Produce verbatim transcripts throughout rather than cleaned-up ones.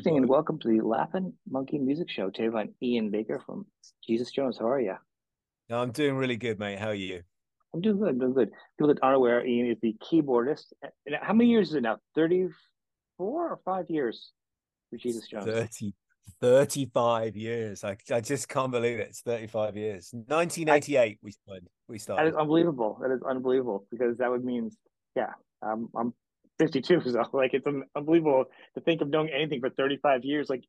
evening and welcome to the Laughing Monkey Music Show. Today by Ian Baker from Jesus Jones. How are you? No, I'm doing really good, mate. How are you? I'm doing good. I'm doing good. People that aren't aware, Ian is the keyboardist. And how many years is it now? thirty-four or five years for Jesus Jones? thirty, thirty-five years. I, I just can't believe it. It's thirty-five years. nineteen eighty-eight I, we started. We started. That is unbelievable. That is unbelievable because that would mean, yeah, um, I'm fifty-two. So like, it's unbelievable to think of doing anything for thirty-five years. Like,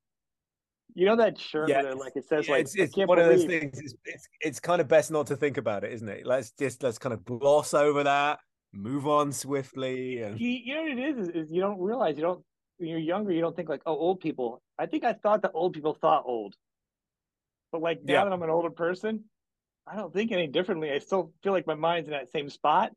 you know that shirt, yeah, where like it says, yeah, like it's, it's I can't one believe. Of those things. It's, it's it's kind of best not to think about it, isn't it? Let's just let's kind of gloss over that, move on swiftly. And... You, you know what it is, is is you don't realize you don't when you're younger you don't think like, oh, old people. I think I thought that old people thought old, but like now yeah. that I'm an older person, I don't think any differently. I still feel like my mind's in that same spot.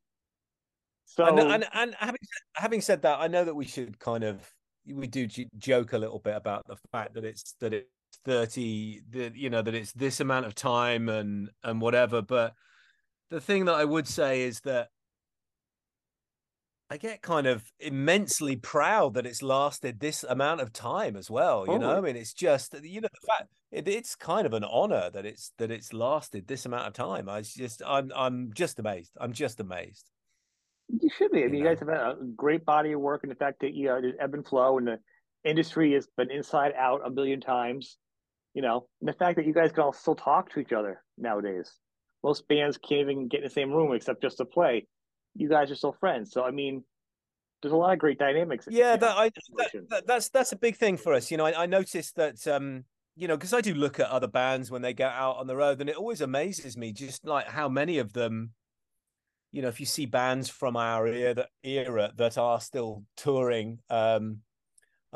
So and and, and having having said that, I know that we should kind of. We do joke a little bit about the fact that it's that it's thirty, that you know that it's this amount of time and and whatever. But the thing that I would say is that I get kind of immensely proud that it's lasted this amount of time as well. You oh. know, I mean, it's just you know the fact it, it's kind of an honor that it's that it's lasted this amount of time. I just I'm I'm just amazed. I'm just amazed. You should be. I mean, you, you guys have had a great body of work, and the fact that you know there's ebb and flow, and the industry has been inside out a billion times. You know, and the fact that you guys can all still talk to each other nowadays. Most bands can't even get in the same room except just to play. You guys are still friends, so I mean, there's a lot of great dynamics. Yeah, that, I, that that's that's a big thing for us. You know, I, I noticed that. Um, you know, because I do look at other bands when they go out on the road, and it always amazes me just like how many of them. You know, if you see bands from our era, era that are still touring, um,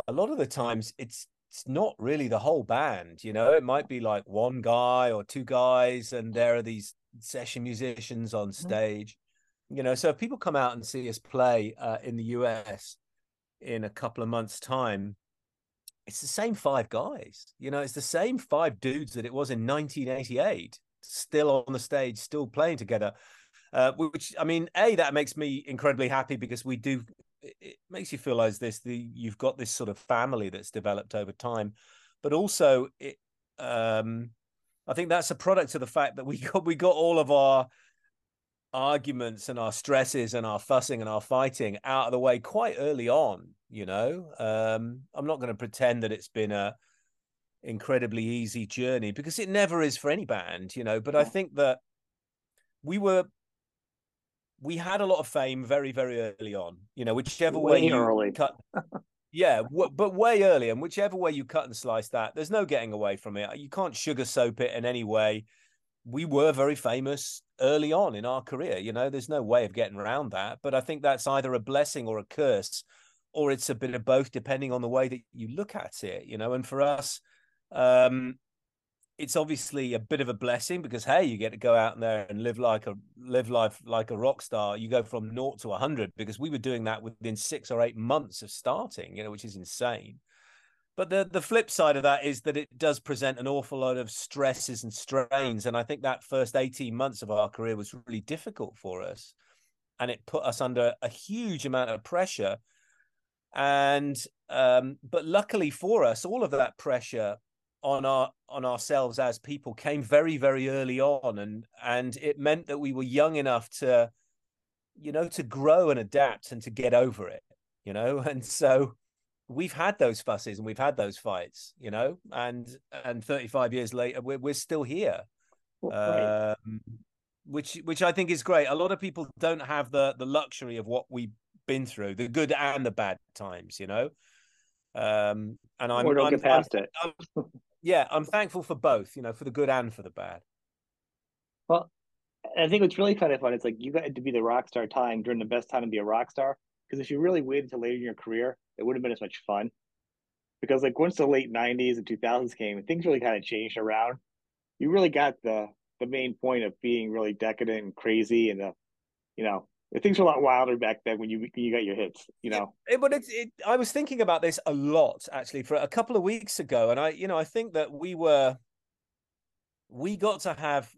a lot of the times it's it's not really the whole band. You know, it might be like one guy or two guys, and there are these session musicians on stage. You know, so if people come out and see us play uh, in the U S in a couple of months' time, it's the same five guys. You know, it's the same five dudes that it was in nineteen eighty-eight, still on the stage, still playing together. Uh, which I mean, a that makes me incredibly happy because we do. It makes you feel like this. The you've got this sort of family that's developed over time, but also it. Um, I think that's a product of the fact that we got we got all of our arguments and our stresses and our fussing and our fighting out of the way quite early on. You know, um, I'm not going to pretend that it's been a incredibly easy journey because it never is for any band. You know, but I think that we were. We had a lot of fame very, very early on, you know, whichever way, way you early. cut. Yeah, w but way early. And whichever way you cut and slice that, there's no getting away from it. You can't sugar soap it in any way. We were very famous early on in our career. You know, there's no way of getting around that. But I think that's either a blessing or a curse, or it's a bit of both, depending on the way that you look at it, you know. And for us, um, it's obviously a bit of a blessing because, hey, you get to go out there and live like a live life like a rock star. You go from naught to a hundred because we were doing that within six or eight months of starting, you know, which is insane. But the, the flip side of that is that it does present an awful lot of stresses and strains. And I think that first eighteen months of our career was really difficult for us. And it put us under a huge amount of pressure. And um, but luckily for us, all of that pressure on our on ourselves as people came very, very early on, and and it meant that we were young enough to, you know, to grow and adapt and to get over it, you know. And so we've had those fusses and we've had those fights, you know, and and thirty-five years later we're, we're still here. Oh, um, which which I think is great. A lot of people don't have the the luxury of what we've been through, the good and the bad times, you know. Um and I'm, or don't I'm, get past I'm, it. I'm, yeah, I'm thankful for both, you know, for the good and for the bad. Well, I think what's really kind of fun is like you got to be the rock star time during the best time to be a rock star. Because if you really waited until later in your career, it wouldn't have been as much fun. Because like once the late nineties and two thousands came, things really kind of changed around. You really got the the main point of being really decadent and crazy, and the, you know. Things were a lot wilder back then when you when you got your hits, you know. It, it, but it's it, I was thinking about this a lot actually for a couple of weeks ago, and I, you know, I think that we were, we got to have,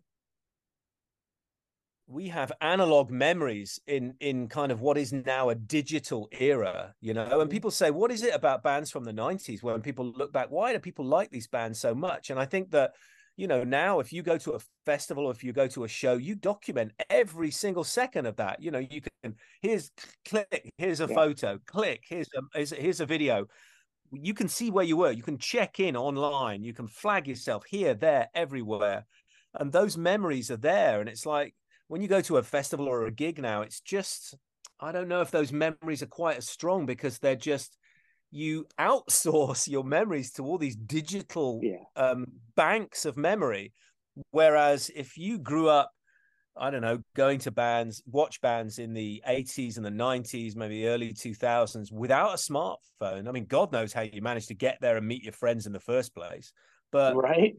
we have analog memories in in kind of what is now a digital era, you know. And people say, what is it about bands from the nineties when people look back, why do people like these bands so much? And I think that, you know, now if you go to a festival or if you go to a show, you document every single second of that. You know, you can, here's click, here's a yeah. photo, click, here's a, here's a, here's a video. You can see where you were. You can check in online. You can flag yourself here, there, everywhere. And those memories are there. And it's like when you go to a festival or a gig now, it's just, I don't know if those memories are quite as strong because they're just, you outsource your memories to all these digital yeah. um, banks of memory. Whereas if you grew up, I don't know, going to bands, watch bands in the eighties and the nineties, maybe early two thousands, without a smartphone. I mean, God knows how you managed to get there and meet your friends in the first place. But right.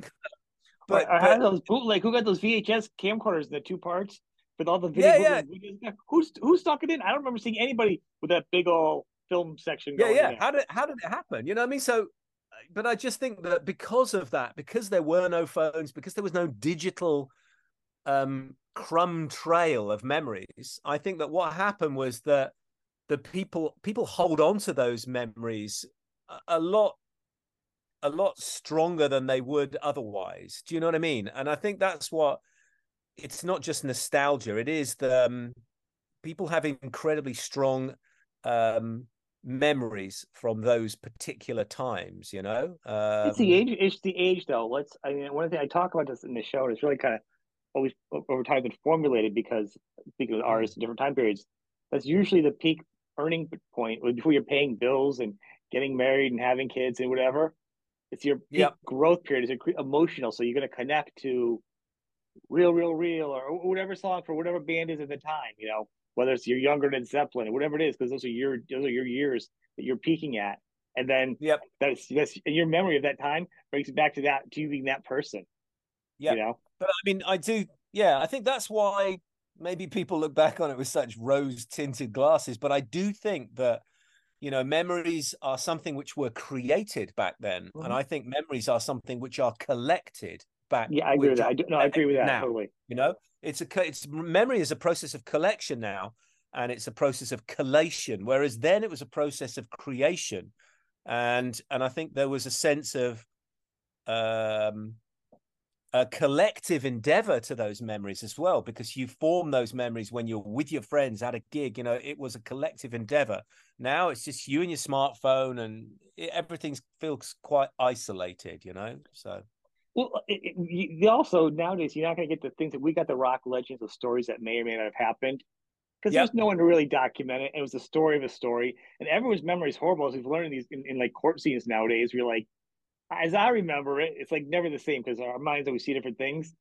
But I had those bootleg. Who got those V H S camcorders in the two parts with all the video? Yeah, yeah. Who's who stuck it in? I don't remember seeing anybody with that big old film section going. Yeah, yeah. How did how did it happen? You know what I mean? So, but I just think that because of that, because there were no phones, because there was no digital um, crumb trail of memories, I think that what happened was that the people people hold on to those memories a, a lot. a lot stronger than they would otherwise. Do you know what I mean? And I think that's what, it's not just nostalgia. It is the um, people have incredibly strong um, memories from those particular times, you know? Um, it's the age, it's the age though. Let's, I mean, one of the things I talk about this in the show, and it's really kind of always over time been formulated because speaking of artists in different time periods, that's usually the peak earning point where you're paying bills and getting married and having kids and whatever. It's your yep. growth period. It's emotional, so you're going to connect to "Real, Real, Real" or whatever song for whatever band is at the time. You know, whether it's you're younger than Zeppelin or whatever it is, because those are your those are your years that you're peaking at, and then yep. that's that's your memory of that time brings it back to that to you being that person. Yeah, you know. But I mean, I do. Yeah, I think that's why maybe people look back on it with such rose-tinted glasses. But I do think that, you know, memories are something which were created back then. Mm-hmm. And I think memories are something which are collected back. Yeah, I agree with that. I do, no, I agree with that now, totally. You know, it's a it's memory is a process of collection now, and it's a process of collation, whereas then it was a process of creation. And and I think there was a sense of um, a collective endeavor to those memories as well, because you form those memories when you're with your friends at a gig. You know, it was a collective endeavor. Now it's just you and your smartphone, and everything feels quite isolated, you know? So, well, it, it, also nowadays, you're not going to get the things that we got, the rock legends, the stories that may or may not have happened, because yep. there's no one to really document it. It was the story of a story, and everyone's memory is horrible. As we've learned these in, in like court scenes nowadays, we're like, as I remember it, it's like never the same because our minds always see different things.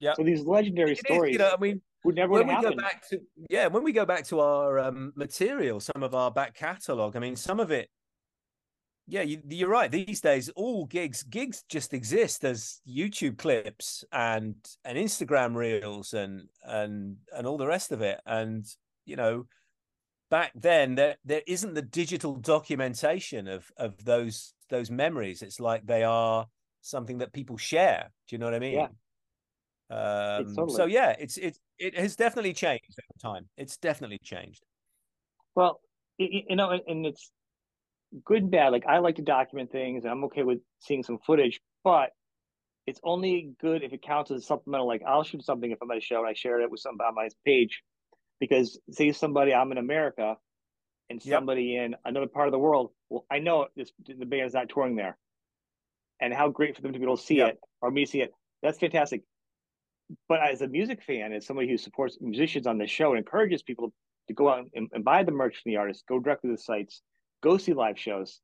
Yeah. So these legendary it stories, is, you know, I mean, would never when we happen. go back to yeah, when we go back to our um, material, some of our back catalogue. I mean, some of it. Yeah, you, you're right. These days, all gigs gigs just exist as YouTube clips and and Instagram reels and and and all the rest of it. And you know, back then there there isn't the digital documentation of of those. those memories. It's like they are something that people share. Do you know what I mean? Yeah. Um, totally. So yeah, it's it it has definitely changed over time. It's definitely changed. Well, it, you know, and it's good and bad. Like I like to document things, and I'm okay with seeing some footage, but it's only good if it counts as a supplemental. Like I'll shoot something if I'm at a show and I shared it with somebody on my page, because say somebody I'm in America. And somebody yep. in another part of the world, well, I know this, the band's not touring there. And how great for them to be able to see yep. it or me see it. That's fantastic. But as a music fan, as somebody who supports musicians on this show and encourages people to go out and, and buy the merch from the artists, go directly to the sites, go see live shows,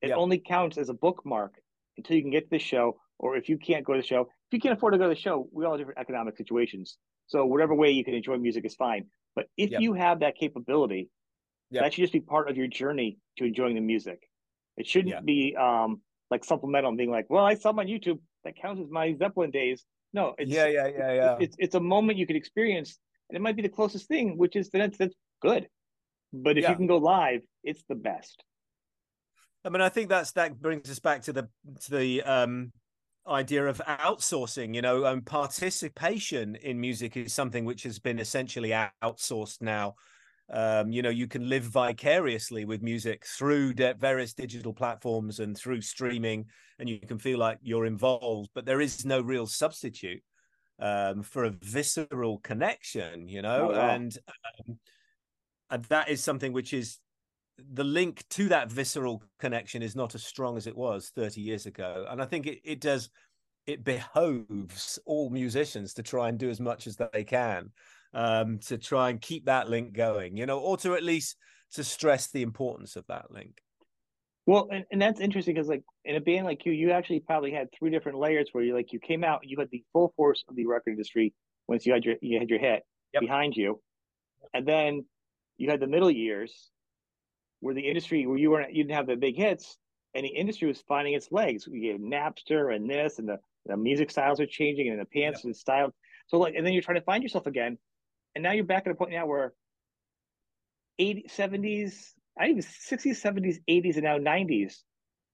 it yep. only counts as a bookmark until you can get to the show. Or if you can't go to the show, if you can't afford to go to the show, we all have different economic situations. So whatever way you can enjoy music is fine. But if yep. you have that capability, Yep. that should just be part of your journey to enjoying the music. It shouldn't yeah. be um, like supplemental, being like, well, I saw on YouTube. That counts as my Zeppelin days. No, it's, yeah, yeah, yeah, yeah. It's, it's it's a moment you could experience, and it might be the closest thing, which is that's that's good. But if yeah. you can go live, it's the best. I mean, I think that's that brings us back to the to the um, idea of outsourcing, you know, um, participation in music is something which has been essentially outsourced now. Um, you know, you can live vicariously with music through de- various digital platforms and through streaming, and you can feel like you're involved, but there is no real substitute um, for a visceral connection, you know, oh, wow. and, um, and that is something which is, the link to that visceral connection is not as strong as it was thirty years ago. And I think it, it does, it behoves all musicians to try and do as much as they can um, to try and keep that link going, you know, or to at least to stress the importance of that link. Well, and, and that's interesting because like in a band like you, you actually probably had three different layers where you like, you came out, you had the full force of the record industry once you had your, you had your hit yep. behind you. And then you had the middle years, where the industry, where you weren't, you didn't have the big hits, and the industry was finding its legs. We had Napster and this, and the, the music styles are changing, and the pants yeah. and the style. So like, and then you're trying to find yourself again, and now you're back at a point now where eighties, seventies, I even sixties, seventies, eighties, and now nineties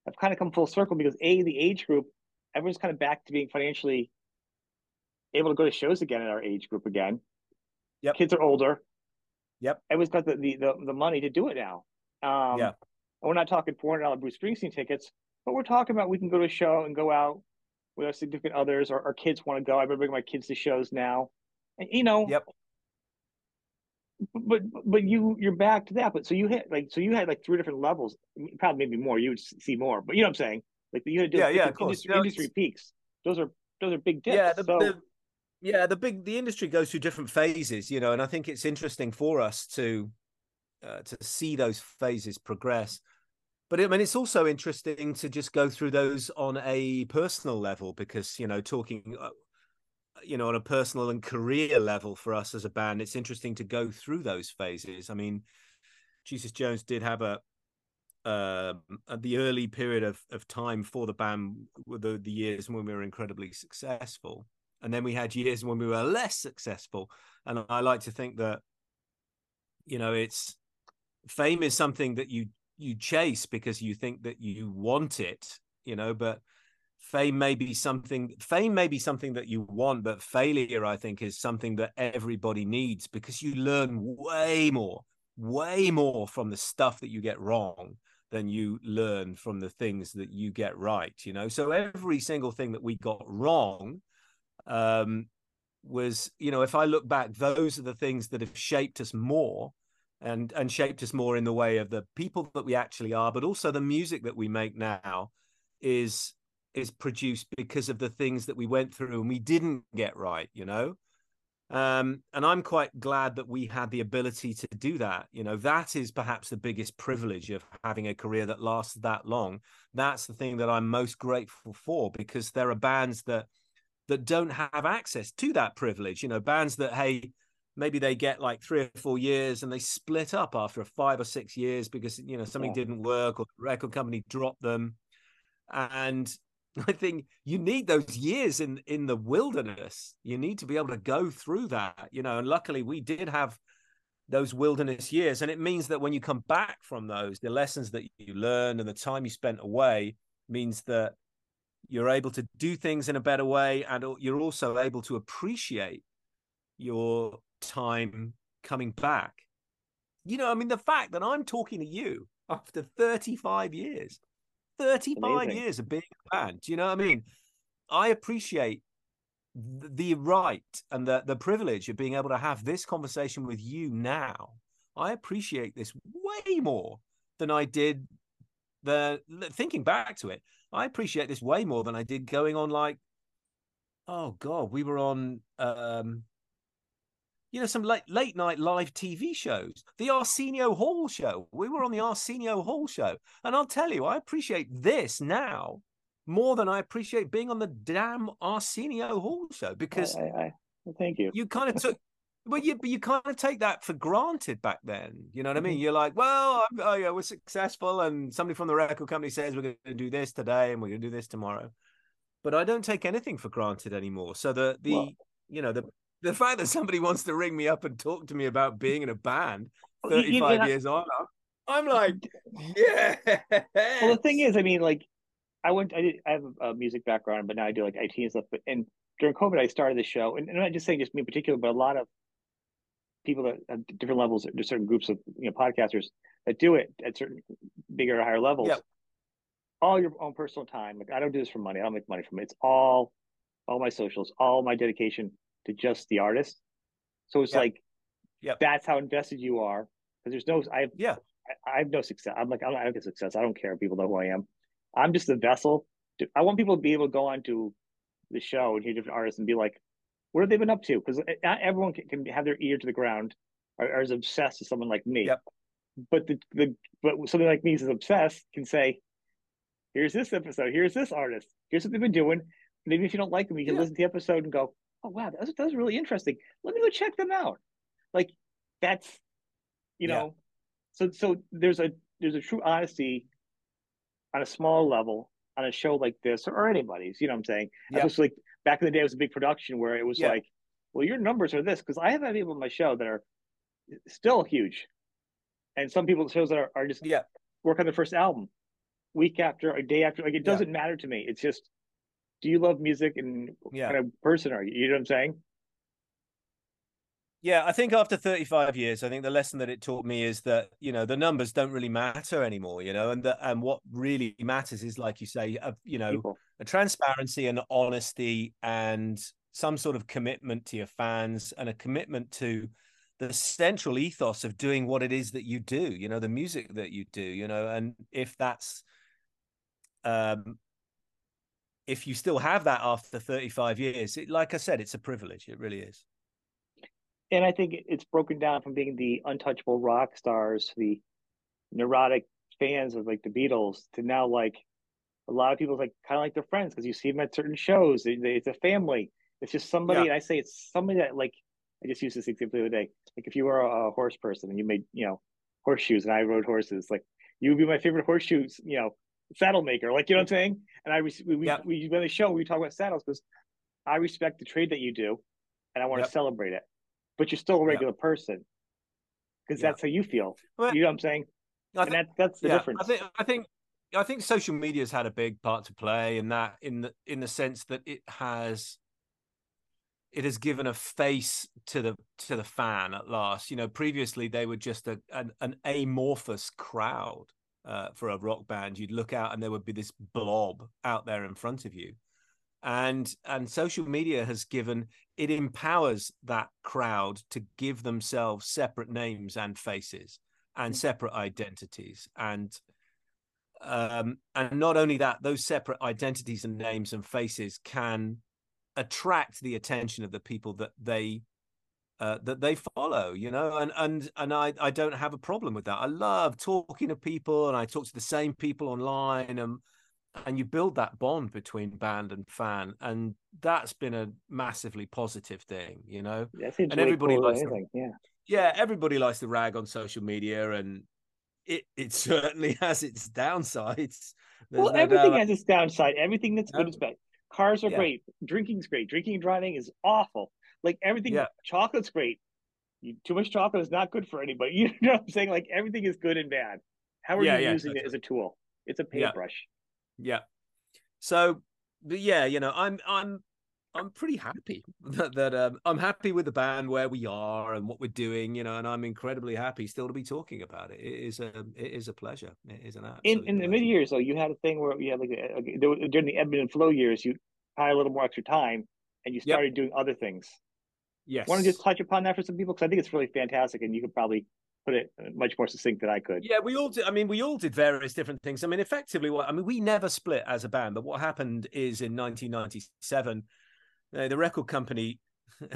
have kind of come full circle because a the age group, everyone's kind of back to being financially able to go to shows again in our age group again. Yep. Kids are older. Yep. Everyone's got the the the, the money to do it now. Um, yeah. We're not talking four hundred dollars Bruce Springsteen tickets, but we're talking about we can go to a show and go out with our significant others, or our kids want to go. I remember bringing my kids to shows now, and you know, yep. But but you you're back to that. But so you hit like so you had like three different levels, probably maybe more. You would see more, but you know what I'm saying? Like you had to do yeah, yeah, of course. Industry, you know, industry peaks. Those are those are big dips. Yeah, the, so. the, yeah. The big the industry goes through different phases, you know, and I think it's interesting for us to. Uh, to see those phases progress. But I mean, it's also interesting to just go through those on a personal level because, you know, talking, uh, you know, on a personal and career level for us as a band, it's interesting to go through those phases. I mean, Jesus Jones did have a, uh, the early period of, of time for the band, were the, the years when we were incredibly successful. And then we had years when we were less successful. And I like to think that, you know, it's, fame is something that you you chase because you think that you want it, you know, but fame may be something fame may be something that you want, but failure, I think, is something that everybody needs because you learn way more, way more from the stuff that you get wrong than you learn from the things that you get right, you know. So every single thing that we got wrong um, was, you know, if I look back, those are the things that have shaped us more. And and shaped us more in the way of the people that we actually are, but also the music that we make now is is produced because of the things that we went through and we didn't get right, you know. Um, and I'm quite glad that we had the ability to do that. You know, that is perhaps the biggest privilege of having a career that lasts that long. That's the thing that I'm most grateful for, because there are bands that that don't have access to that privilege. You know, bands that, hey, maybe they get like three or four years and they split up after five or six years because, you know, something yeah. didn't work, or the record company dropped them. And I think you need those years in, in the wilderness. You need to be able to go through that, you know, and luckily we did have those wilderness years. And it means that when you come back from those, the lessons that you learn and the time you spent away means that you're able to do things in a better way. And you're also able to appreciate your time coming back, you know. I mean, the fact that I'm talking to you after thirty-five years, thirty-five Amazing. years of being a band, do you know what I mean? I appreciate the right and the, the privilege of being able to have this conversation with you now. I appreciate this way more than I did the thinking back to it. I appreciate this way more than I did going on like, oh God, we were on um you know, some late, late night live T V shows, the Arsenio Hall show. We were on the Arsenio Hall show. And I'll tell you, I appreciate this now more than I appreciate being on the damn Arsenio Hall show, because I, I, I, well, thank you. You kind of took, but you, you kind of take that for granted back then. You know what mm-hmm. I mean? You're like, well, I'm, oh yeah, we're successful. And somebody from the record company says we're going to do this today and we're going to do this tomorrow. But I don't take anything for granted anymore. So the, the well, you know, the, The fact that somebody wants to ring me up and talk to me about being in a band thirty-five you know, years on, I'm like, yeah. Well, the thing is, I mean, like, I went, I did, I have a, a music background, but now I do like I T and stuff. But and during COVID, I started the show, and, and I'm not just saying just me in particular, but a lot of people that have different levels, there's certain groups of you know podcasters that do it at certain bigger or higher levels. Yep. All your own personal time. Like I don't do this for money. I don't make money from it. It's all, all my socials, all my dedication to just the artist. So it's yep. like, yep. that's how invested you are. Because there's no, I have, yeah. I, I have no success. I'm like, I don't have success. I don't care if people know who I am. I'm just the vessel. To, I want people to be able to go on to the show and hear different artists and be like, what have they been up to? Because not everyone can, can have their ear to the ground or, or is obsessed with someone like me. Yep. But the, the but somebody like me is obsessed can say, here's this episode, here's this artist, here's what they've been doing. Maybe if you don't like them, you can yeah. listen to the episode and go, oh, wow, that was, that was really interesting. Let me go check them out. Like that's, you know, yeah. so so there's a there's a true honesty on a small level on a show like this or, or anybody's, you know what I'm saying? Yeah. I was like, back in the day, it was a big production where it was yeah. like, well, your numbers are this. Because I have had people on my show that are still huge. And some people's shows that are, are just yeah. work on their first album week after, a day after. Like, it doesn't yeah. matter to me. It's just, do you love music and what yeah. kind of person are you? You know what I'm saying? Yeah, I think after thirty-five years, I think the lesson that it taught me is that, you know, the numbers don't really matter anymore, you know, and the, and what really matters is, like you say, a, you know, People. a transparency and honesty and some sort of commitment to your fans and a commitment to the central ethos of doing what it is that you do, you know, the music that you do, you know, and if that's, um, if you still have that after thirty-five years, it, like I said, it's a privilege. It really is. And I think it's broken down from being the untouchable rock stars, the neurotic fans of like the Beatles, to now like a lot of people like kind of like their friends because you see them at certain shows. They, they, it's a family. It's just somebody. Yeah. And I say it's somebody that like I just used this example the other day. Like if you were a, a horse person and you made you know horseshoes and I rode horses, like you would be my favorite horseshoes you know saddle maker. Like you know what I'm saying? And I we we yeah. we on the show we talk about saddles because I respect the trade that you do, and I want yep. to celebrate it. But you're still a regular yeah. person because yeah. that's how you feel. Well, you know what I'm saying? I and think, that, that's the yeah, difference. I think, I think, I think social media's had a big part to play in that, in the, in the sense that it has, it has given a face to the, to the fan at last. You know, previously they were just a, an, an amorphous crowd uh, for a rock band. You'd look out and there would be this blob out there in front of you. And and social media has given, it empowers that crowd to give themselves separate names and faces and separate identities. And um, and not only that, those separate identities and names and faces can attract the attention of the people that they uh, that they follow, you know, and and and I, I don't have a problem with that. I love talking to people and I talk to the same people online and And you build that bond between band and fan. And that's been a massively positive thing, you know? And really everybody cool likes the, yeah. yeah, everybody likes to rag on social media and it it certainly has its downsides. There's well, no everything doubt. has its downside. Everything that's good is bad. Cars are yeah. great. Drinking's great. Drinking and driving is awful. Like everything, yeah. chocolate's great. You, too much chocolate is not good for anybody. You know what I'm saying? Like everything is good and bad. How are yeah, you yeah, using it true. as a tool? It's a paintbrush. Yeah. Yeah. So, but yeah, you know, I'm, I'm, I'm pretty happy that, that um, I'm happy with the band where we are and what we're doing, you know, and I'm incredibly happy still to be talking about it. It is a, it is a pleasure. It is an absolute In, in the mid years though, you had a thing where you had like, a, like there was, during the ebb and flow years, you had a little more extra time and you started yep. doing other things. Yes. Want to just touch upon that for some people? Cause I think it's really fantastic and you could probably put it much more succinct than I could. Yeah, we all did. I mean, we all did various different things. I mean, effectively, what I mean, we never split as a band. But what happened is in nineteen ninety-seven, uh, the record company,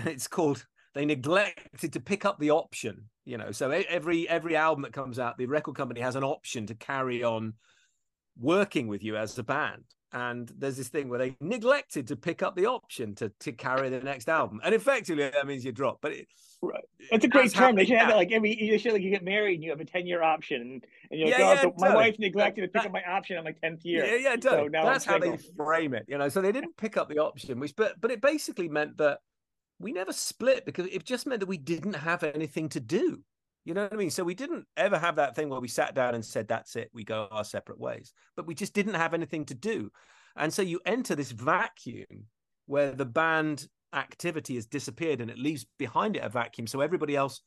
it's called, they neglected to pick up the option. You know, so every every album that comes out, the record company has an option to carry on working with you as a band. And there's this thing where they neglected to pick up the option to to carry the next album, and effectively that means you drop. But it, right. it's a great term. They should have it like every. You should like you get married and you have a ten year option, and, and you're like, yeah, oh, yeah, so totally. my wife neglected to pick that, up my option on my tenth year. Yeah, yeah, totally. So now that's how they frame it, you know. So they didn't pick up the option, which but but it basically meant that we never split because it just meant that we didn't have anything to do. You know what I mean? So we didn't ever have that thing where we sat down and said, that's it, we go our separate ways. But we just didn't have anything to do. And so you enter this vacuum where the band activity has disappeared and it leaves behind it a vacuum. So everybody else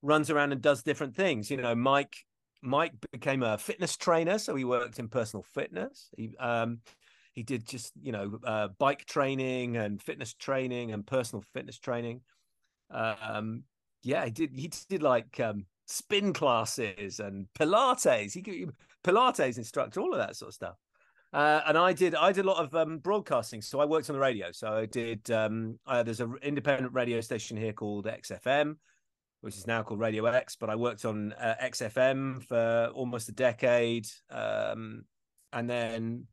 runs around and does different things. You know, Mike Mike became a fitness trainer. So he worked in personal fitness. He, um, he did just, you know, uh, bike training and fitness training and personal fitness training. Um Yeah, he did. He did like um, spin classes and Pilates. He could be Pilates instructor, all of that sort of stuff. Uh, and I did. I did a lot of um, broadcasting. So I worked on the radio. So I did. Um, I, there's an independent radio station here called X F M, which is now called Radio X. But I worked on uh, X F M for almost a decade, um, and then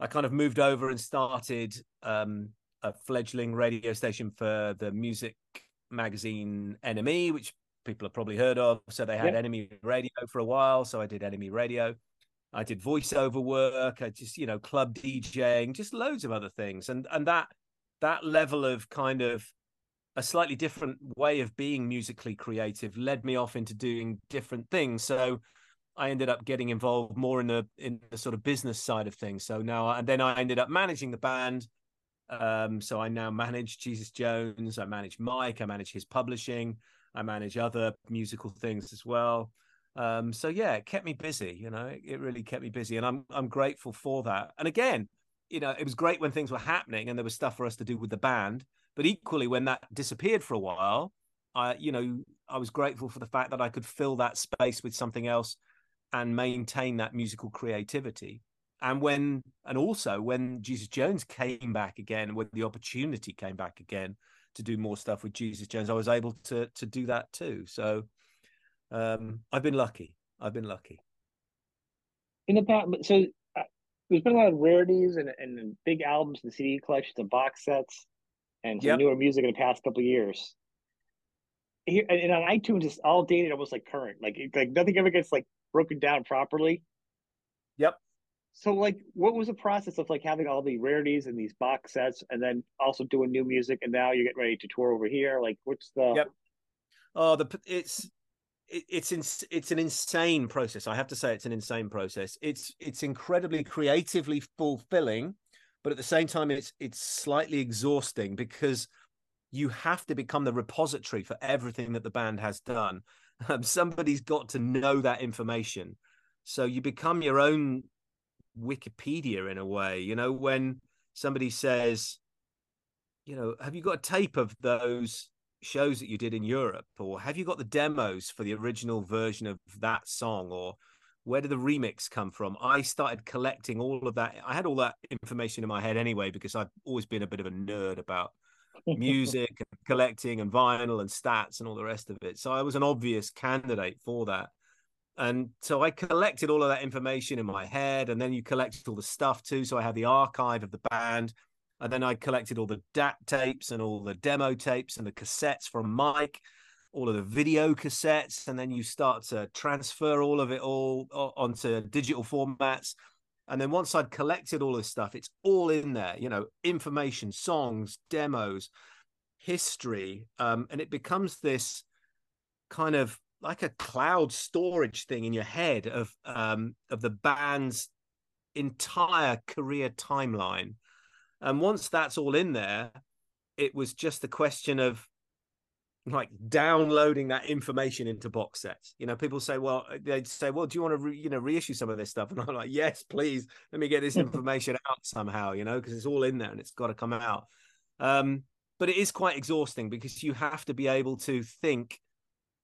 I kind of moved over and started um, a fledgling radio station for the music magazine N M E, which people have probably heard of. So they had yeah. N M E radio for a while. So I did N M E radio. I did voiceover work. I just, you know, club DJing, just loads of other things. And and that that level of kind of a slightly different way of being musically creative led me off into doing different things. So I ended up getting involved more in the in the sort of business side of things. So now and then I ended up managing the band. Um, so I now manage Jesus Jones, I manage Mike, I manage his publishing, I manage other musical things as well. Um, so yeah, it kept me busy, you know, it, it really kept me busy. And I'm I'm grateful for that. And again, you know, it was great when things were happening and there was stuff for us to do with the band. But equally, when that disappeared for a while, I, you know, I was grateful for the fact that I could fill that space with something else and maintain that musical creativity. And when, and also when Jesus Jones came back again, when the opportunity came back again to do more stuff with Jesus Jones, I was able to to do that too. So um, I've been lucky. I've been lucky. In the past, so uh, there's been a lot of rarities and, and big albums and C D collections and box sets and some yep. newer music in the past couple of years. Here, and, and on iTunes, it's all dated almost like current. Like, like nothing ever gets like broken down properly. Yep. So, like, what was the process of, like, having all the rarities and these box sets and then also doing new music and now you're getting ready to tour over here? Like, what's the... Yep. Oh, the it's it, it's in, it's an insane process. I have to say it's an insane process. It's it's incredibly creatively fulfilling, but at the same time, it's it's slightly exhausting because you have to become the repository for everything that the band has done. Um, somebody's got to know that information. So you become your own Wikipedia in a way. You know, when somebody says, you know, have you got a tape of those shows that you did in Europe, or have you got the demos for the original version of that song, or where did the remix come from? I started collecting all of that. I had all that information in my head anyway because I've always been a bit of a nerd about music and collecting and vinyl and stats and all the rest of it. So I was an obvious candidate for that. And so I collected all of that information in my head, and then you collected all the stuff too. So I had the archive of the band, and then I collected all the D A T tapes and all the demo tapes and the cassettes from Mike, all of the video cassettes. And then you start to transfer all of it all onto digital formats. And then once I'd collected all this stuff, it's all in there, you know, information, songs, demos, history. Um, and it becomes this kind of like a cloud storage thing in your head of um, of the band's entire career timeline. And once that's all in there, it was just the question of like downloading that information into box sets. You know, people say, well, they'd say, well, do you want to, re you know, reissue some of this stuff? And I'm like, yes, please, let me get this information out somehow, you know, because it's all in there and it's got to come out. Um, but it is quite exhausting because you have to be able to think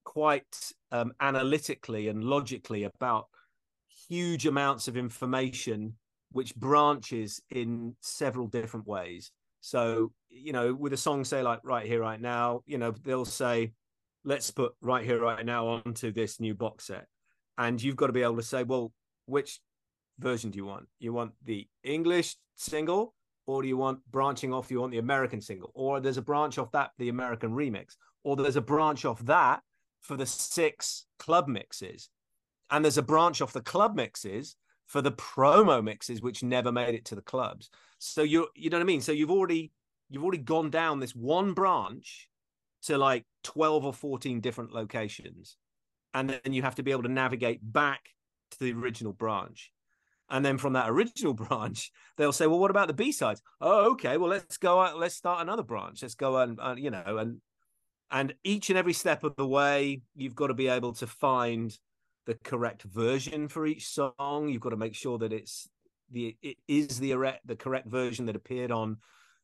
quite um, analytically and logically about huge amounts of information which branches in several different ways. So, you know, with a song, say like Right Here, Right Now, you know, they'll say, let's put Right Here, Right Now onto this new box set. And you've got to be able to say, well, which version do you want? You want the English single, or do you want branching off, you want the American single, or there's a branch off that, the American remix, or there's a branch off that for the six club mixes. And there's a branch off the club mixes for the promo mixes, which never made it to the clubs. So you you know what I mean? So you've already, you've already gone down this one branch to like twelve or fourteen different locations. and then you have to be able to navigate back to the original branch. And then from that original branch, they'll say, well, what about the B-sides? Oh, okay, well, let's go out, let's start another branch. Let's go and, uh, you know, and and each and every step of the way, you've got to be able to find the correct version for each song. You've got to make sure that it's the it is the, the correct version that appeared on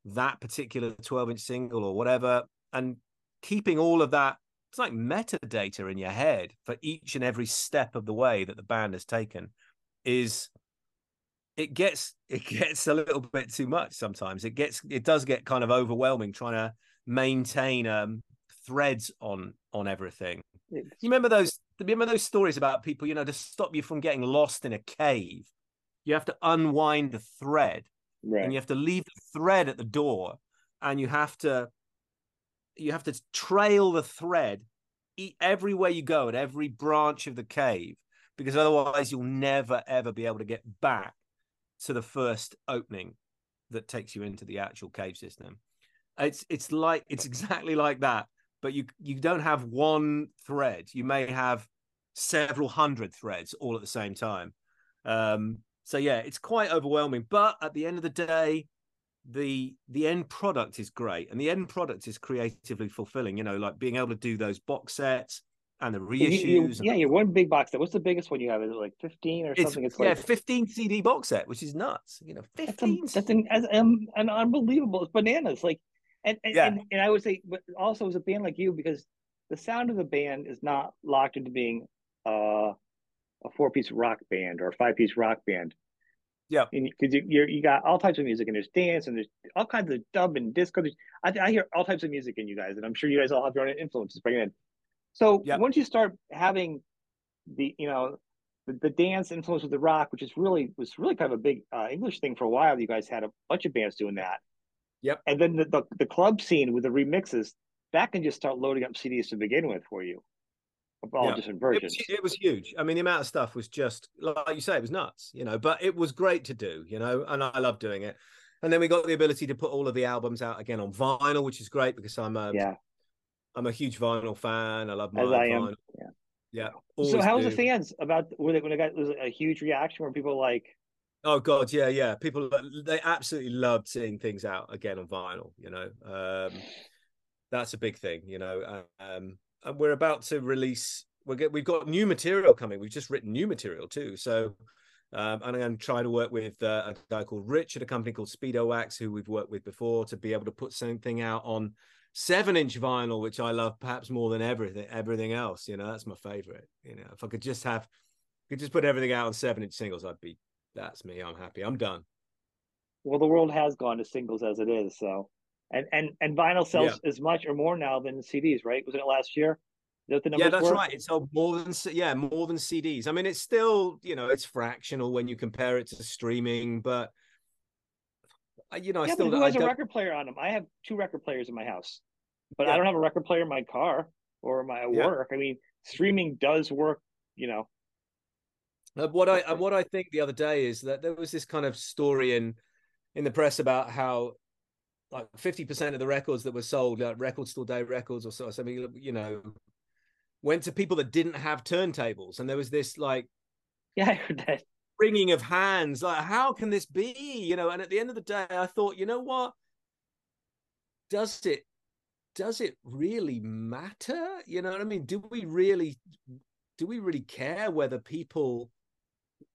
that particular twelve-inch single or whatever. And keeping all of that, it's like metadata in your head for each and every step of the way that the band has taken is... It gets it gets a little bit too much sometimes. It gets it does get kind of overwhelming trying to maintain um, threads on on everything. You remember those remember those stories about people, you know, to stop you from getting lost in a cave. You have to unwind the thread, yeah. And you have to leave the thread at the door, and you have to you have to trail the thread everywhere you go at every branch of the cave, because otherwise you'll never ever be able to get back to the first opening that takes you into the actual cave system. It's it's like it's exactly like that, but you you don't have one thread. You may have several hundred threads all at the same time. Um, so yeah, it's quite overwhelming. But at the end of the day, the the end product is great, and the end product is creatively fulfilling. You know, like being able to do those box sets and the reissues. You, you, yeah, your one big box set. What's the biggest one you have? Is it like fifteen or something? It's, it's like, yeah, fifteen C D box set, which is nuts. You know, fifteen. That's, a, that's an, an, an unbelievable. It's bananas. Like, and and, yeah. and and I would say, but also as a band like you, because the sound of the band is not locked into being uh, a four-piece rock band or a five-piece rock band. Yeah, because you you're, you got all types of music, and there's dance, and there's all kinds of dub and disco. I, I hear all types of music in you guys, and I'm sure you guys all have your own influences bringing in. So yep. Once you start having the, you know, the, the dance influence with the rock, which is really was really kind of a big uh, English thing for a while. You guys had a bunch of bands doing that. Yep. And then the, the, the club scene with the remixes, that can just start loading up C Ds to begin with for you. Of all yep. different versions. It was, it was huge. I mean, the amount of stuff was just, like you say, it was nuts, you know, but it was great to do, you know, and I love doing it. And then we got the ability to put all of the albums out again on vinyl, which is great because I'm a... Yeah. I'm a huge vinyl fan. I love my As I vinyl. Am. Yeah. yeah so, how was the fans about were they when it got was it a huge reaction? Where people like, oh god, yeah, yeah. People they absolutely loved seeing things out again on vinyl. You know, um, that's a big thing. You know, um, and we're about to release. We're get, we've got new material coming. We've just written new material too. So, um, and I'm trying to work with uh, a guy called Rich at a company called Speedo Wax, who we've worked with before, to be able to put something out on seven-inch vinyl, which I love perhaps more than everything everything else. You know, that's my favorite. You know, if I could just have could just put everything out on seven-inch singles, I'd be that's me. I'm happy. I'm done. Well, the world has gone to singles as it is, so and and and vinyl sells yeah. as much or more now than C Ds, right? Wasn't it last year? That the yeah, that's were? right. It sold more than yeah, more than C Ds. I mean, it's still, you know, it's fractional when you compare it to streaming, but you know, yeah, I still but who has I a record player on them? I have two record players in my house. But yeah. I don't have a record player in my car or my work. Yeah. I mean, streaming does work, you know. Uh, what I uh, what I think the other day is that there was this kind of story in in the press about how like fifty percent of the records that were sold at like Record Store Day Records or something, you know, went to people that didn't have turntables. And there was this like yeah, I heard that. wringing of hands. Like, how can this be? You know, and at the end of the day, I thought, you know what? Does it? Does it really matter? You know what I mean? Do we really, do we really care whether people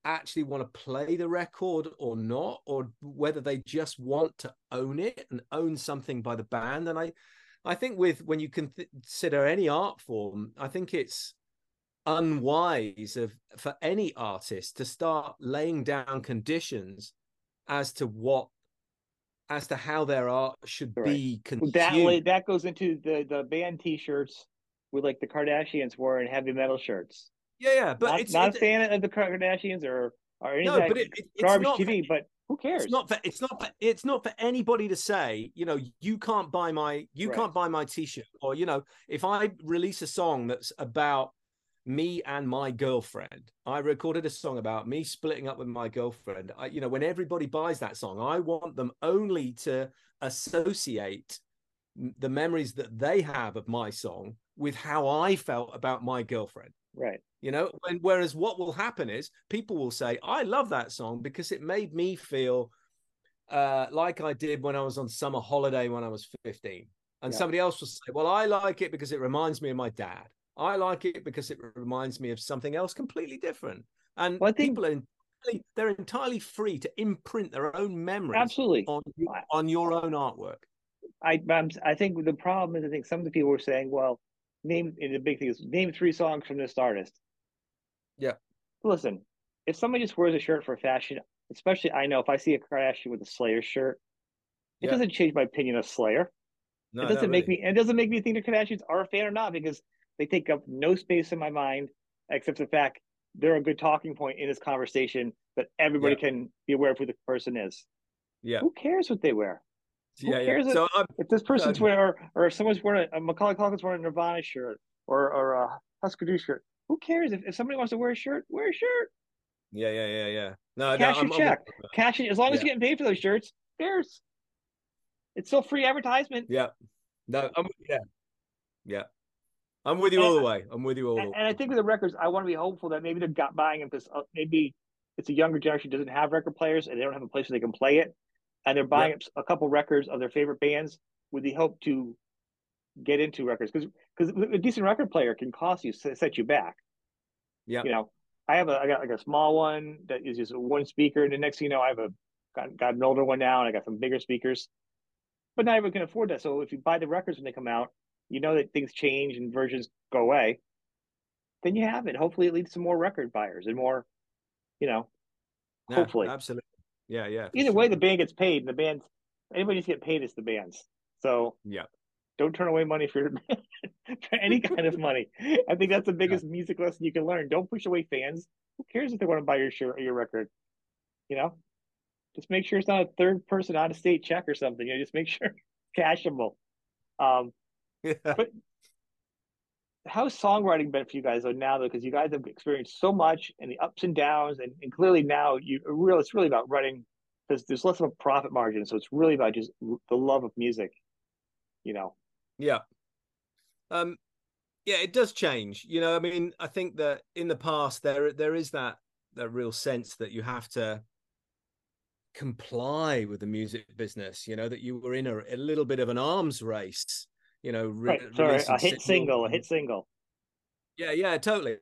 actually want to play the record or not, or whether they just want to own it and own something by the band? And I, I think with when you consider any art form, I think it's unwise of for any artist to start laying down conditions as to what. as to how their art should right. be consumed. That, that goes into the, the band T-shirts with like the Kardashians wore and heavy metal shirts. Yeah, yeah. But not, it's not it, a fan of the Kardashians or, or any no, but it, it, garbage it's not, T V, but who cares? It's not, for, it's, not for, it's not for anybody to say, you know, you can't buy my, you right. can't buy my T-shirt. Or, you know, if I release a song that's about me and my girlfriend, I recorded a song about me splitting up with my girlfriend. I, you know, when everybody buys that song, I want them only to associate the memories that they have of my song with how I felt about my girlfriend. Right. You know, and whereas what will happen is people will say, I love that song because it made me feel uh, like I did when I was on summer holiday when I was fifteen. And yeah. somebody else will say, well, I like it because it reminds me of my dad. I like it because it reminds me of something else completely different. And well, I think people are entirely, they're entirely free to imprint their own memories absolutely. On, on your own artwork. I I'm, I think the problem is I think some of the people were saying, well, name and the big thing is name three songs from this artist. Yeah. Listen, if somebody just wears a shirt for fashion, especially I know if I see a Kardashian with a Slayer shirt, it yeah. doesn't change my opinion of Slayer. No, it doesn't make really. me it doesn't make me think the Kardashians are a fan or not because they take up no space in my mind except the fact they're a good talking point in this conversation that everybody yeah. can be aware of who the person is. Yeah. Who cares what they wear? Who yeah, cares yeah. So if, I'm, if this person's so, wearing, or, or if someone's wearing a, a Macaulay Culkin's wearing a Nirvana shirt or or a Husker Du shirt, who cares? If, if somebody wants to wear a shirt, wear a shirt. Yeah, yeah, yeah, yeah. No, cash no, your I'm, check, I'm, cash it. As long yeah. as you're getting paid for those shirts, there's it's still free advertisement. Yeah, no, I'm, yeah, yeah. I'm with you and, all the way. I'm with you all. And, the way. And I think with the records, I want to be hopeful that maybe they're got buying them because maybe it's a younger generation doesn't have record players and they don't have a place where they can play it. And they're buying yep. up a couple records of their favorite bands with the hope to get into records because because a decent record player can cost you set you back. Yeah, you know, I have a I got like a small one that is just one speaker, and the next thing you know, I have a got, got an older one now, and I got some bigger speakers. But not everyone can afford that. So if you buy the records when they come out, you know that things change and versions go away. Then you have it. Hopefully, it leads to more record buyers and more, you know, yeah, hopefully, absolutely. Yeah, yeah. Either sure. way, the band gets paid. And the bands, anybody who's get paid is the bands. So yeah, don't turn away money for your for any kind of money. I think that's the biggest yeah. music lesson you can learn. Don't push away fans. Who cares if they want to buy your shirt or your record? You know, just make sure it's not a third person out of state check or something. You know, just make sure it's cashable. Um, yeah. But how's songwriting been for you guys though now though? Because you guys have experienced so much and the ups and downs, and, and clearly now you real it's really about writing because there's less of a profit margin, so it's really about just the love of music, you know. Yeah, um, yeah, it does change. You know, I mean, I think that in the past there there is that that real sense that you have to comply with the music business. You know, that you were in a, a little bit of an arms race. You know, right, sorry, a hit single, a hit single. Yeah, yeah, totally.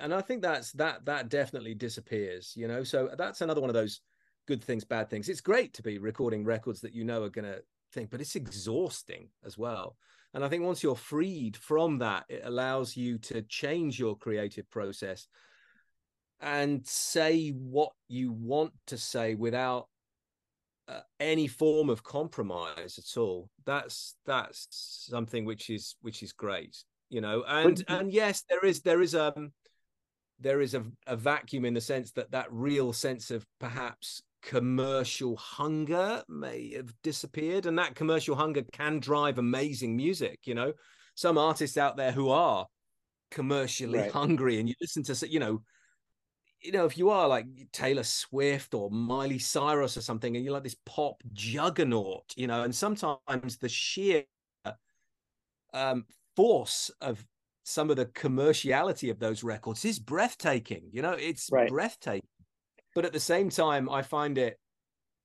And I think that's that that definitely disappears, you know. So that's another one of those good things, bad things. It's great to be recording records that you know are going to think, but it's exhausting as well. And I think once you're freed from that, it allows you to change your creative process and say what you want to say without Uh, any form of compromise at all. That's that's something which is which is great, you know. And and yes, there is there is um there is a, a vacuum in the sense that that real sense of perhaps commercial hunger may have disappeared, and that commercial hunger can drive amazing music. You know, some artists out there who are commercially right. hungry, and you listen to you know. You know, if you are like Taylor Swift or Miley Cyrus or something, and you're like this pop juggernaut, you know, and sometimes the sheer um, force of some of the commerciality of those records is breathtaking. You know, it's right. breathtaking. But at the same time, I find it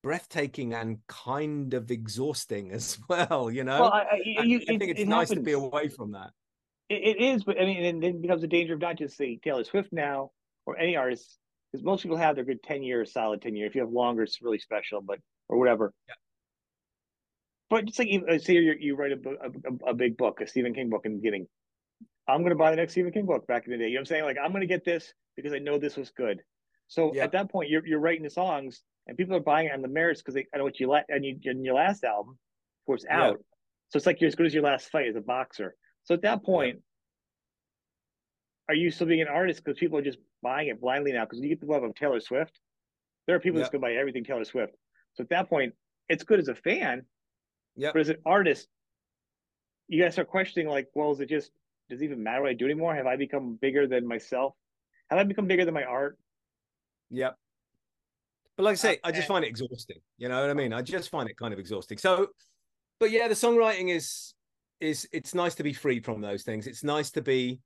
breathtaking and kind of exhausting as well. You know, well, I, I, you, I think it, it's it nice happens. to be away from that. It, it is, but I mean, and then it becomes a danger of not just the Taylor Swift now. Or any artist, because most people have their good ten year, solid ten year. If you have longer, it's really special, but or whatever. Yeah. But just like say you you write a, a, a big book, a Stephen King book in the beginning. I'm gonna buy the next Stephen King book back in the day. You know what I'm saying? Like I'm gonna get this because I know this was good. So yeah. at that point, you're you're writing the songs, and people are buying it on the merits because they I know what you let and you in your last album, before it's out. Yeah. So it's like you're as good as your last fight as a boxer. So at that point. Yeah. Are you still being an artist? Because people are just buying it blindly now. Because you get the love of Taylor Swift, there are people yep. that's going to buy everything Taylor Swift. So at that point, it's good as a fan, yep. but as an artist, you guys start questioning like, well, is it just does it even matter what I do anymore? Have I become bigger than myself? Have I become bigger than my art? Yep. But like I say, uh, I just find it exhausting. You know what I mean? I just find it kind of exhausting. So, but yeah, the songwriting is is it's nice to be free from those things. It's nice to be.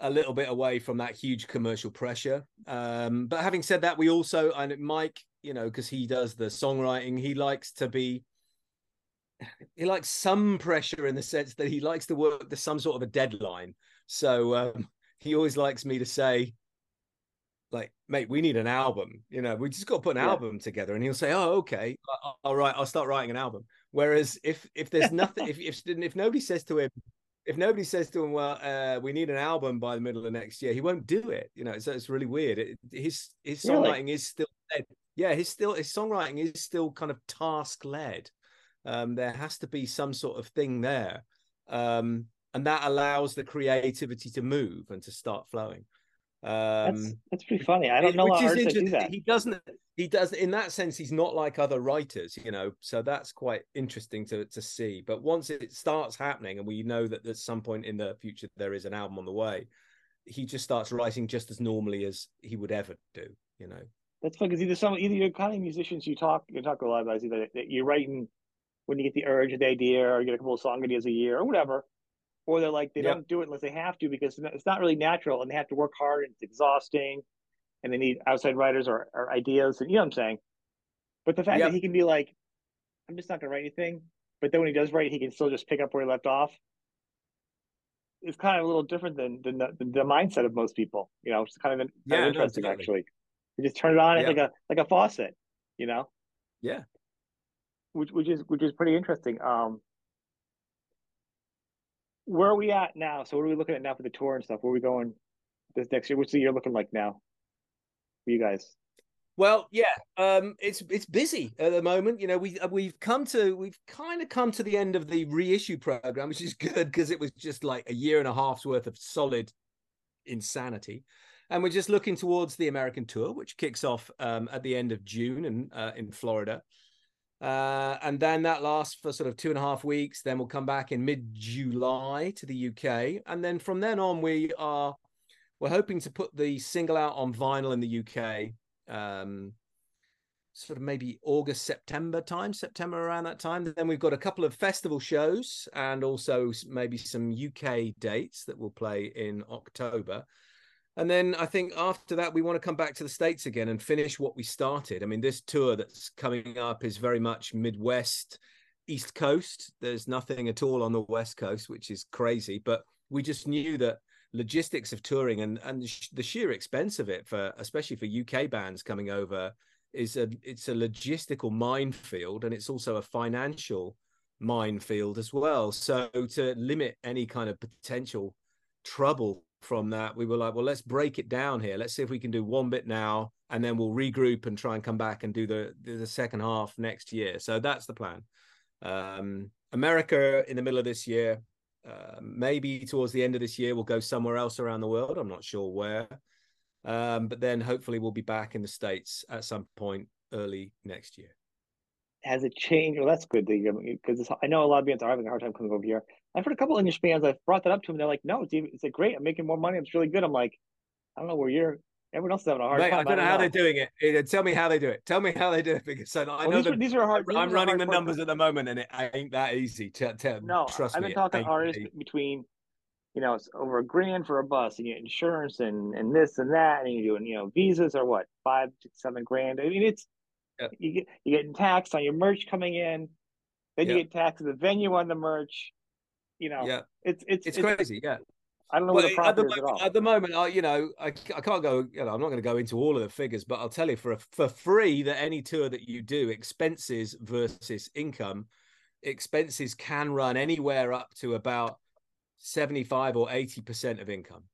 a little bit away from that huge commercial pressure. Um, but having said that, we also, and Mike, you know, because he does the songwriting, he likes to be, he likes some pressure in the sense that he likes to work to some sort of a deadline. So um, he always likes me to say, like, mate, we need an album. You know, we just got to put an yeah. album together. And he'll say, oh, okay, all right, I'll start writing an album. Whereas if if there's nothing, if, if if nobody says to him, if nobody says to him, well, uh, we need an album by the middle of next year, he won't do it. You know, so it's really weird. It, his his really? songwriting is still, led. yeah, his still his songwriting is still kind of task led. Um, there has to be some sort of thing there, um, and that allows the creativity to move and to start flowing. Um, that's, that's pretty funny. I don't know how artists do that. He doesn't. He does. In that sense, he's not like other writers, you know. So that's quite interesting to to see. But once it starts happening, and we know that at some point in the future there is an album on the way, he just starts writing just as normally as he would ever do, you know. That's funny because either some either you're kind of musicians you talk you talk a lot about is either that you're writing when you get the urge or the idea, or you get a couple of song ideas a year or whatever. Or they're like, they yep. don't do it unless they have to because it's not really natural and they have to work hard and it's exhausting and they need outside writers or, or ideas. And you know what I'm saying? But the fact yep. that he can be like, I'm just not going to write anything. But then when he does write, he can still just pick up where he left off. It's kind of a little different than, than, the, than the mindset of most people, you know, it's kind of, an, yeah, kind of interesting no, actually. You just turn it on. Yep. It's like a, like a faucet, you know? Yeah. Which, which is, which is pretty interesting. Um, Where are we at now? So what are we looking at now for the tour and stuff? Where are we going this next year? What's the year looking like now for you guys? Well, yeah, um, it's it's busy at the moment. You know, we we've come to we've kind of come to the end of the reissue program, which is good because it was just like a year and a half's worth of solid insanity, and we're just looking towards the American tour, which kicks off um, at the end of June and uh, in Florida. Uh, and then that lasts for sort of two and a half weeks. Then we'll come back in mid-July to the U K. And then from then on, we are, we're hoping to put the single out on vinyl in the U K, um, sort of maybe August, September time, September around that time. Then we've got a couple of festival shows and also maybe some U K dates that we'll play in October. And then I think after that, we want to come back to the States again and finish what we started. I mean, this tour that's coming up is very much Midwest, East Coast. There's nothing at all on the West Coast, which is crazy. But we just knew that logistics of touring and, and the sheer expense of it, for especially for U K bands coming over, is a it's a logistical minefield. And it's also a financial minefield as well. So to limit any kind of potential trouble from that, we were like, well, let's break it down here. Let's see if we can do one bit now, and then we'll regroup and try and come back and do the the second half next year. So that's the plan. Um, America in the middle of this year, uh, maybe towards the end of this year, we'll go somewhere else around the world. I'm not sure where, um, but then hopefully we'll be back in the States at some point early next year. Has it changed? Well, that's good because I know a lot of bands are having a hard time coming over here. I've heard a couple of English bands. I've brought that up to them. They're like, "No, it's even, it's like, great. I'm making more money. It's really good." I'm like, "I don't know where you're. Everyone else is having a hard Mate, time." I don't know I don't how know. they're doing it. Tell me how they do it. Tell me how they do it because I, well, I know these, that, are, these are hard. I'm running hard the numbers at the moment, and it ain't that easy. Tell, tell, no, trust I've been me, talking artists easy. between, you know, it's over a grand for a bus, and you get insurance and and this and that, and you're doing, you know, visas or what, five, six, seven grand. I mean, it's. Yep. You get you getting taxed on your merch coming in, then yep. you get taxed at the venue on the merch. You know, yep. it's, it's it's it's crazy. Yeah, I don't know well, what the problem is at all. At the moment, I you know I I can't go. You know, I'm not going to go into all of the figures, but I'll tell you for a, for free that any tour that you do, expenses versus income, expenses can run anywhere up to about seventy-five or eighty percent of income.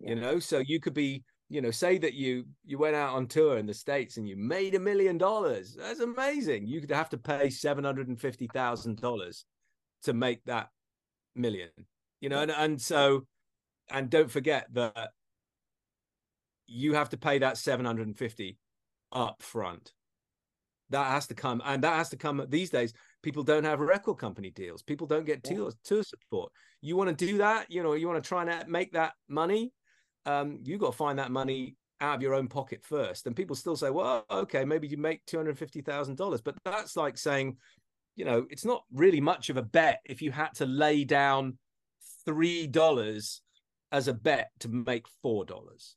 Yeah. You know, so you could be. You know, say that you you went out on tour in the States and you made a million dollars. That's amazing. You could have to pay seven hundred and fifty thousand dollars to make that million. You know, and, and so and don't forget that you have to pay that seven hundred and fifty up front. That has to come, and that has to come these days. People don't have record company deals. People don't get tour, tour support. You want to do that? You know, you want to try and make that money. Um, you got to find that money out of your own pocket first. And people still say, well, okay, maybe you make two hundred fifty thousand dollars. But that's like saying, you know, it's not really much of a bet if you had to lay down three dollars as a bet to make four dollars.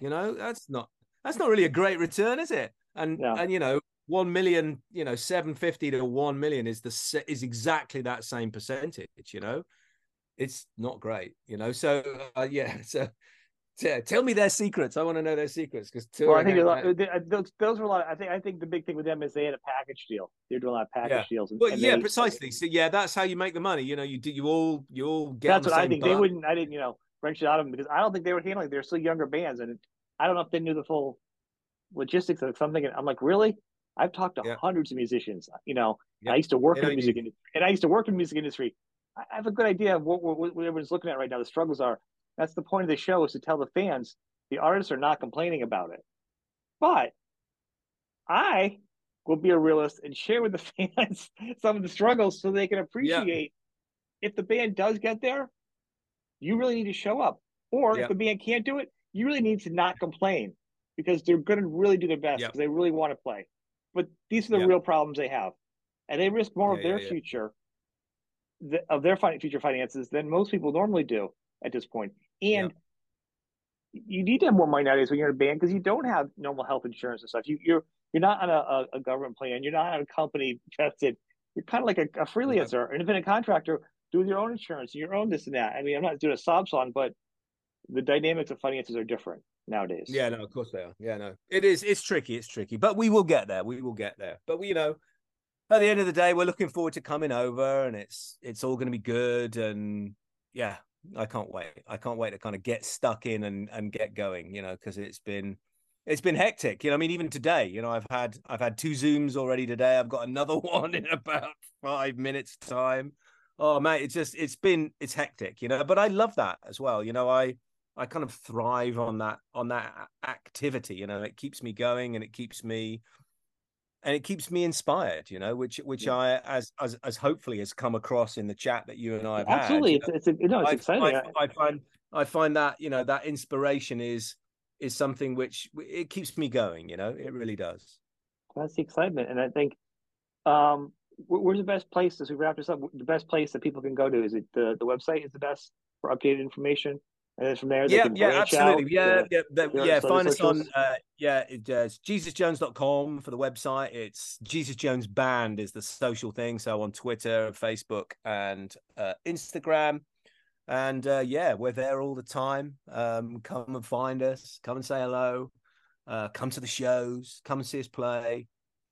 You know, that's not that's not really a great return, is it? And yeah. and you know, one million, you know, seven fifty to one million is the is exactly that same percentage. You know, it's not great. You know, so uh, yeah, so. Yeah, tell me their secrets. I want to know their secrets because well, I think lot, they, those, those were a lot. Of, I think I think the big thing with them is they had a package deal. They were doing a lot of package yeah. deals. And, well, and yeah, they, precisely. So yeah, that's how you make the money. You know, you do. You all you all get. That's on the what same I think. Button. They wouldn't. I didn't. You know, wrench it out of them because I don't think they were handling it. They're still younger bands, and I don't know if they knew the full logistics of it. So I'm thinking, I'm like, really? I've talked to yeah. hundreds of musicians. You know, yeah. I used to work yeah, in the music industry, and I used to work in the music industry. I have a good idea of what, what, what everyone's looking at right now. The struggles are. That's the point of the show, is to tell the fans the artists are not complaining about it. But I will be a realist and share with the fans some of the struggles so they can appreciate yeah. if the band does get there, you really need to show up. Or yeah. if the band can't do it, you really need to not complain because they're going to really do their best because yeah. they really want to play. But these are the yeah. real problems they have. And they risk more yeah, of their yeah, future, yeah. of their future finances than most people normally do at this point. And yeah. you need to have more money nowadays when you're in a band because you don't have normal health insurance and stuff. You, you're you're not on a, a government plan. You're not on a company tested. You're kind of like a, a freelancer, yeah. an independent contractor doing your own insurance, your own this and that. I mean, I'm not doing a sob song, but the dynamics of finances are different nowadays. Yeah, no, of course they are. Yeah, no, it is. It's tricky. It's tricky, but we will get there. We will get there. But we, you know, at the end of the day, we're looking forward to coming over, and it's it's all going to be good. And yeah. I can't wait. I can't wait to kind of get stuck in and, and get going, you know, because it's been it's been hectic. You know, I mean, even today, you know, I've had I've had two Zooms already today. I've got another one in about five minutes time. Oh, mate, it's just it's been it's hectic, you know, but I love that as well. You know, I I kind of thrive on that on that activity, you know, it keeps me going and it keeps me and it keeps me inspired, you know, which which yeah. I as, as as hopefully has come across in the chat that you and I have absolutely. Had, it's, know, it's, no, it's I, exciting. I, I find I find that you know that inspiration is is something which it keeps me going. You know, it really does. That's the excitement, and I think um, where's the best place as we wrap this up? The best place that people can go to is it the the website is the best for updated information. And then from there, they yeah, can yeah, absolutely. Out. Yeah, yeah, yeah. yeah, yeah. Find us on, uh, yeah, it, uh, it's jesus jones dot com for the website. It's Jesus Jones Band is the social thing. So on Twitter, Facebook, and uh, Instagram. And uh, yeah, we're there all the time. Um, come and find us. Come and say hello. Uh, come to the shows. Come and see us play.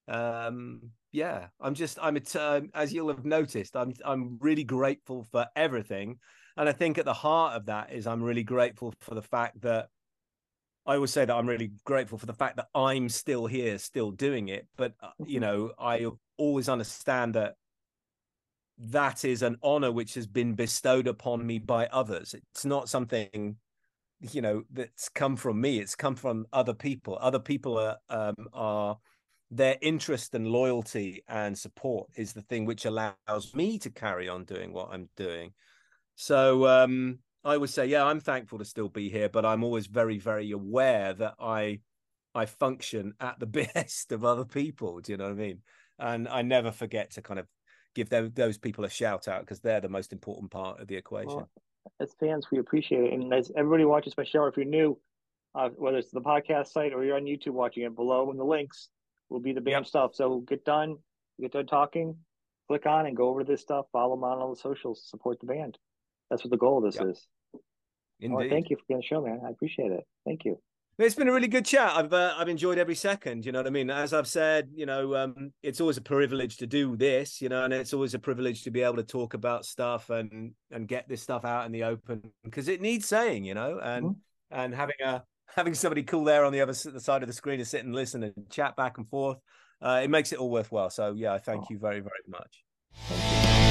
Um, yeah, I'm just, I'm, a, as you'll have noticed, I'm, I'm really grateful for everything. And I think at the heart of that is I'm really grateful for the fact that I always say that I'm really grateful for the fact that I'm still here, still doing it. But, uh, you know, I always understand that that is an honor which has been bestowed upon me by others. It's not something, you know, that's come from me. It's come from other people. Other people are, um, are their interest and loyalty and support is the thing which allows me to carry on doing what I'm doing. So um, I would say, yeah, I'm thankful to still be here, but I'm always very, very aware that I I function at the behest of other people. Do you know what I mean? And I never forget to kind of give them, those people a shout out because they're the most important part of the equation. Well, as fans, we appreciate it. And as everybody watches my show, if you're new, uh, whether it's the podcast site or you're on YouTube watching it, below in the links will be the band yep. stuff. So get done, get done talking, click on and go over to this stuff, follow them on all the socials, support the band. That's what the goal of this yep. is. Indeed. Well, thank you for being on the show, man. I appreciate it. Thank you. It's been a really good chat. I've uh, I've enjoyed every second. You know what I mean? As I've said, you know, um, it's always a privilege to do this, you know, and it's always a privilege to be able to talk about stuff and and get this stuff out in the open because it needs saying, you know, and mm-hmm. and having a having somebody cool there on the other the side of the screen to sit and listen and chat back and forth, uh, it makes it all worthwhile. So yeah, I thank oh. you very very much. Thank you.